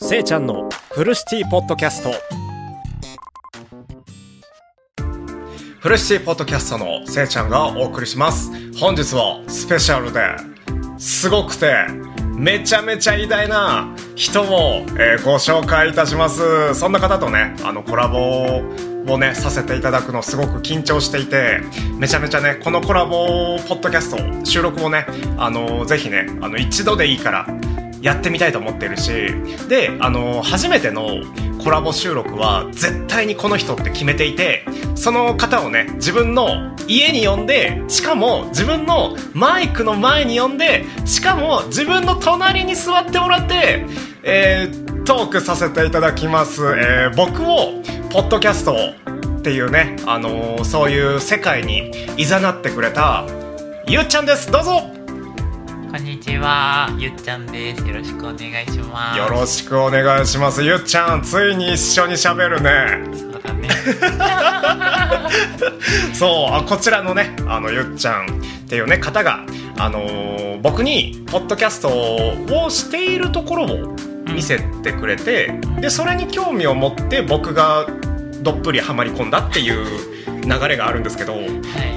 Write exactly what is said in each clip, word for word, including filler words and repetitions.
せいちゃんのフルシティポッドキャスト。フルシティポッドキャストのせいちゃんがお送りします。本日はスペシャルですごくてめちゃめちゃ偉大な人を、えー、ご紹介いたします。そんな方とねあのコラボをねさせていただくのすごく緊張していて、めちゃめちゃねこのコラボポッドキャスト収録をねあのぜひねあの一度でいいからやってみたいと思ってるし、であの初めてのコラボ収録は絶対にこの人って決めていて、その方をね自分の家に呼んで、しかも自分のマイクの前に呼んで、しかも自分の隣に座ってもらって、えー、トークさせていただきます、えー、僕をポッドキャストっていうね、あのー、そういう世界に誘ってくれたゆっちゃんです。どうぞ。こんにちは、ゆっちゃんです。よろしくお願いします。よろしくお願いします。ゆっちゃん、ついに一緒に喋るね。そうだねそう、あ、こちらのねあのゆっちゃんっていうね方が、あのー、僕にポッドキャストをしているところを見せてくれて、うん、でそれに興味を持って僕がどっぷりハマり込んだっていう流れがあるんですけど、はい、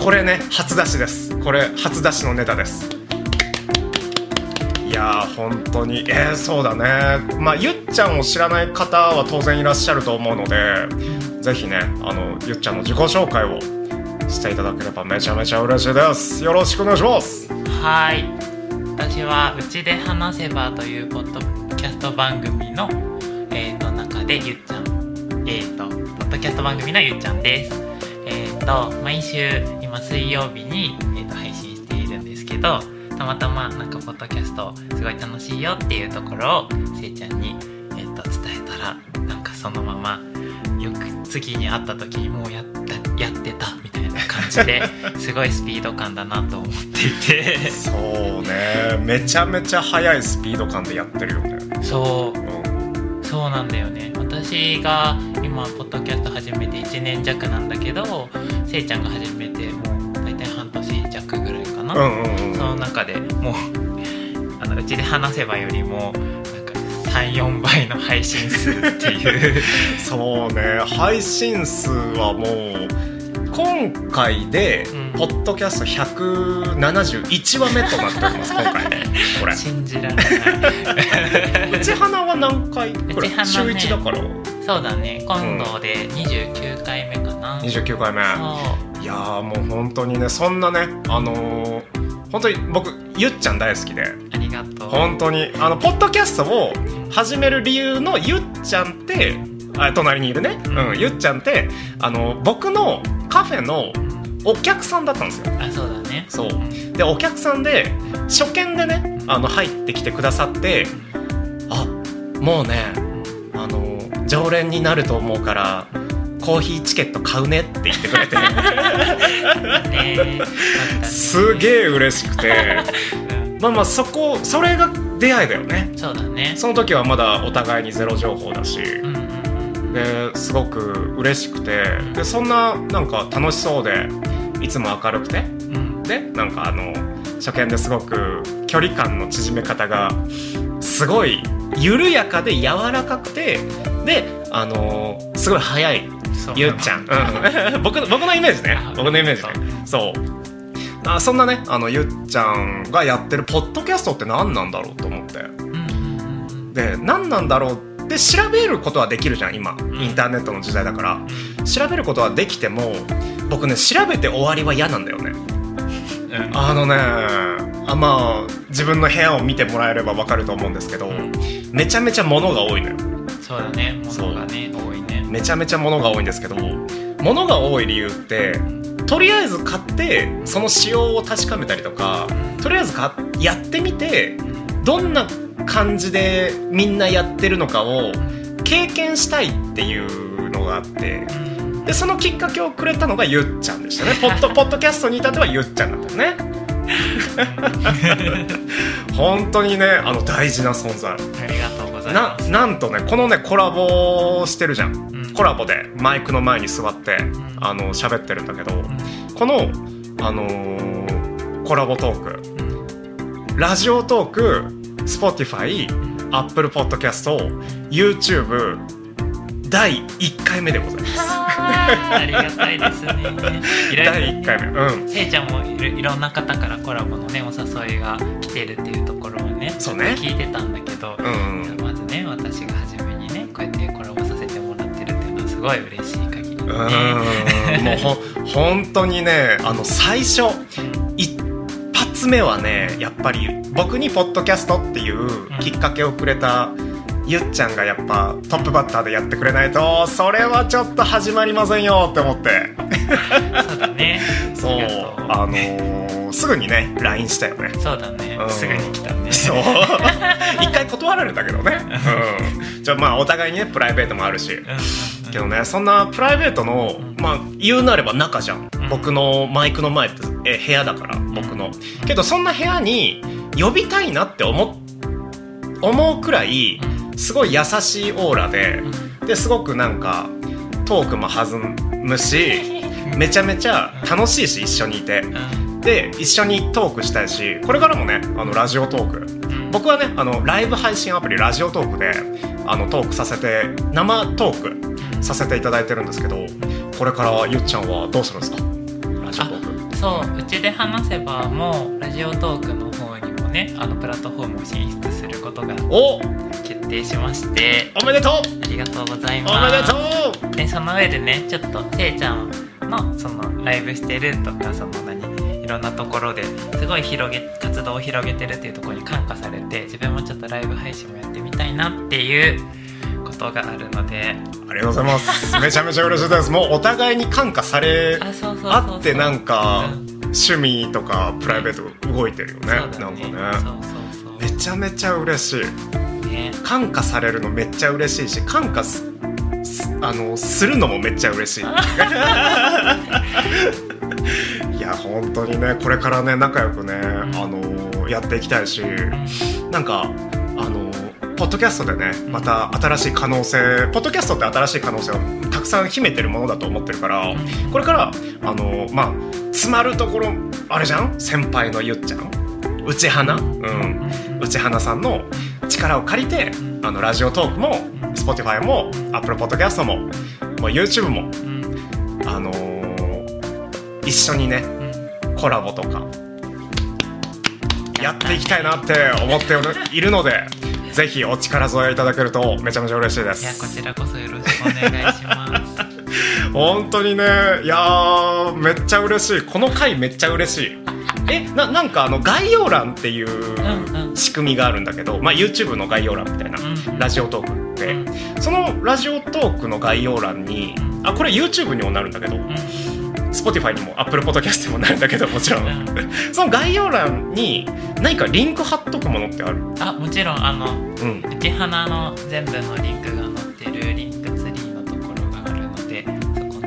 これね初出しです。これ初出しのネタです。いやー本当に、えー、そうだね、まあ、ゆっちゃんを知らない方は当然いらっしゃると思うので、ぜひねあのゆっちゃんの自己紹介をしていただければめちゃめちゃ嬉しいです。よろしくお願いします。はい、私はうちで話せばというポッドキャスト番組の、えー、と中でゆっちゃん、えー、とポッドキャスト番組のゆっちゃんです。えー、と毎週今水曜日に、えー、と配信しているんですけど、たまたまなんかポッドキャストすごい楽しいよっていうところをせいちゃんに、えっと、伝えたら、なんかそのままよく次に会った時にもうやったやってたみたいな感じで、すごいスピード感だなと思っていてそうね、めちゃめちゃ速いスピード感でやってるよね。そう、うん、そうなんだよね。私が今ポッドキャスト始めていちねんじゃくなんだけど、せいちゃんが始めてもう大体半年弱ぐらいかな、うんうんうん、その中でもうあのうちで話せばよりもなんか さん,よん 倍の配信数っていうそうね、配信数はもう今回で、うん、ポッドキャストひゃくななじゅういちわめとなっております今回ね。これ信じられない内花は何回くらい、ね、週いちだから。そうだね、今度でにじゅうきゅうかいめかな、うん、にじゅうきゅうかいめ。いやーもう本当にね、そんなねあのー本当に僕ゆっちゃん大好きで、ありがとう。本当にあのポッドキャストを始める理由のゆっちゃんって、あ隣にいるね、うんうん、ゆっちゃんってあの僕のカフェのお客さんだったんですよ。あ、そうだね。そうでお客さんで初見でねあの入ってきてくださって、あもうねあの常連になると思うからコーヒーチケット買うねって言ってくれてすげえ嬉しくてまあまあそこそれが出会いだよね。そうだね。その時はまだお互いにゼロ情報だし、うんうん、ですごく嬉しくて、でそんななんか楽しそうでいつも明るくて、うん、でなんかあの初見ですごく距離感の縮め方がすごい緩やかで柔らかくて、であのすごい早いゆっちゃん、うん、僕, 僕のイメージね僕のイメージね。そうあそんなねあのゆっちゃんがやってるポッドキャストって何なんだろうと思って、うん、で何なんだろうって調べることはできるじゃん今、うん、インターネットの時代だから、うん、調べることはできても僕ね調べて終わりは嫌なんだよね、うん、あのねあ、まあ、自分の部屋を見てもらえれば分かると思うんですけど、うん、めちゃめちゃ物が多いのよ。そうだね、物がね多いね。めちゃめちゃ物が多いんですけど、物が多い理由ってとりあえず買ってその仕様を確かめたりとか、とりあえずかやってみてどんな感じでみんなやってるのかを経験したいっていうのがあって、でそのきっかけをくれたのがゆっちゃんでしたね。ポッド、ポッドキャストに至ってはゆっちゃんだったよね本当にねあの大事な存在。ありがとうございます。 な, なんとねこのねコラボしてるじゃん、うん、コラボでマイクの前に座って、うん、あの喋ってるんだけど、うん、この、あのー、コラボトーク、うん、ラジオトーク、Spotify、Apple Podcast、YouTube だいいっかいめでございます。ありがたいですね。いろいろだいいっかいめ、うん、せいちゃんもいろ、いろんな方からコラボのねお誘いが来てるっていうところをね、そうね聞いてたんだけど、うんうん、まずね私が初めにねこうやってコラボさせてもらってるっていうのはすごい嬉しい限りね。うんもうほ本当にね、あの最初一発目はね、やっぱり僕にポッドキャストっていうきっかけをくれた、うん、ゆっちゃんがやっぱトップバッターでやってくれないとそれはちょっと始まりませんよって思ってそうだね、そうあのー、すぐにね ライン したよね。そうだね、うん、すぐに来たね。そう一回断られたけどね、うん、じゃあまあお互いにねプライベートもあるし、けどねそんなプライベートの、まあ、言うなれば中じゃん、うん、僕のマイクの前ってえ部屋だから僕の、うん、けどそんな部屋に呼びたいなって思思うくらいすごい優しいオーラで、ですごくなんかトークも弾むしめちゃめちゃ楽しいし、一緒にいてで一緒にトークしたいし、これからもねあのラジオトーク、僕はねあのライブ配信アプリラジオトークであのトークさせて生トークさせていただいてるんですけど、これからゆっちゃんはどうするんですかラジオトーク。そううちで話せばもうラジオトークの方にもねあのプラットフォームを進出することがお決定しまして、おめでとう、ありがとうございます、おめでとう。でその上でねちょっとせいちゃん の, そのライブしてるとかその何いろんなところですごい広げ活動を広げてるっていうところに感化されて、自分もちょっとライブ配信もやってみたいなっていうことがあるので、ありがとうございますめちゃめちゃ嬉しいです。もうお互いに感化されあってなんか、うん、趣味とかプライベート動いてるよね、なんかね、そうそうそう、めちゃめちゃ嬉しい感化されるのめっちゃ嬉しいし、感化 す, す, あのするのもめっちゃ嬉しいいや本当にねこれからね仲良くね、うん、あのやっていきたいし、なんかあのポッドキャストでねまた新しい可能性、ポッドキャストって新しい可能性をたくさん秘めてるものだと思ってるから、これからあの、まあ、詰まるところあれじゃん、先輩のゆっちゃん内花、うん、内花さんの力を借りてあのラジオトークも Spotify も Apple Podcast も、もう YouTube も、うん、あのー、一緒にね、うん、コラボとかやっていきたいなって思っているのでぜひお力添えいただけるとめちゃめちゃ嬉しいです。いやこちらこそよろしくお願いします本当にね、いやめっちゃ嬉しい、この回めっちゃ嬉しい。え な, なんかあの概要欄っていう仕組みがあるんだけど、まあ、YouTube の概要欄みたいな、ラジオトークってそのラジオトークの概要欄に、あこれ YouTube にもなるんだけど Spotify にも Apple Podcast にもなるんだけど、もちろんその概要欄に何かリンク貼っとくものってある？あもちろんあの、うん、うちはなの全部のリンクが載ってるリンクツリーのところがあるので、そこ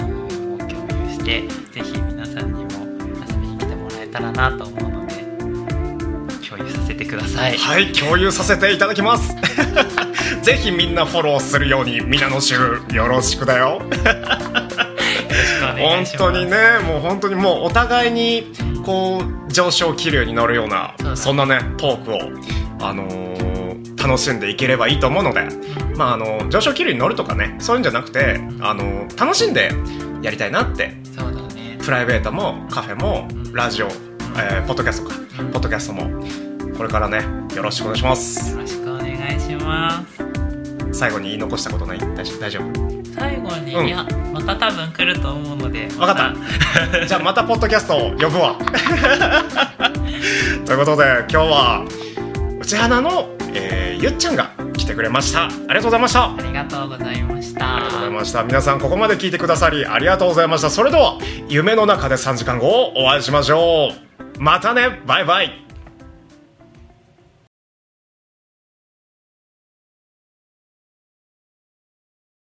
の部分を共有してぜひ皆さんにもたらなと思うので共有させてください。はい、共有させていただきますぜひみんなフォローするように、みなの週よろしくだよ本当にね、もう本当にもうお互いにこう上昇気流に乗るような そ, うそんなねトークを、あのー、楽しんでいければいいと思うので、まああの上昇気流に乗るとかねそういうんじゃなくて、あのー、楽しんでやりたいなって、そうだね、プライベートもカフェもラジオ、えー、ポッドキャストか、ポッドキャストもこれからねよろしくお願いします。よろしくお願いします。最後に言い残したことない？大丈夫？最後に、うん、いやまた多分来ると思うので、ま、分かったじゃあまたポッドキャストを呼ぶわということで今日は内花の、えー、ゆっちゃんが来てくれました。ありがとうございました。ありがとうございました。ありがとうございました。皆さんここまで聞いてくださりありがとうございました。それでは夢の中でさんじかんごお会いしましょう。またね、バイバイ。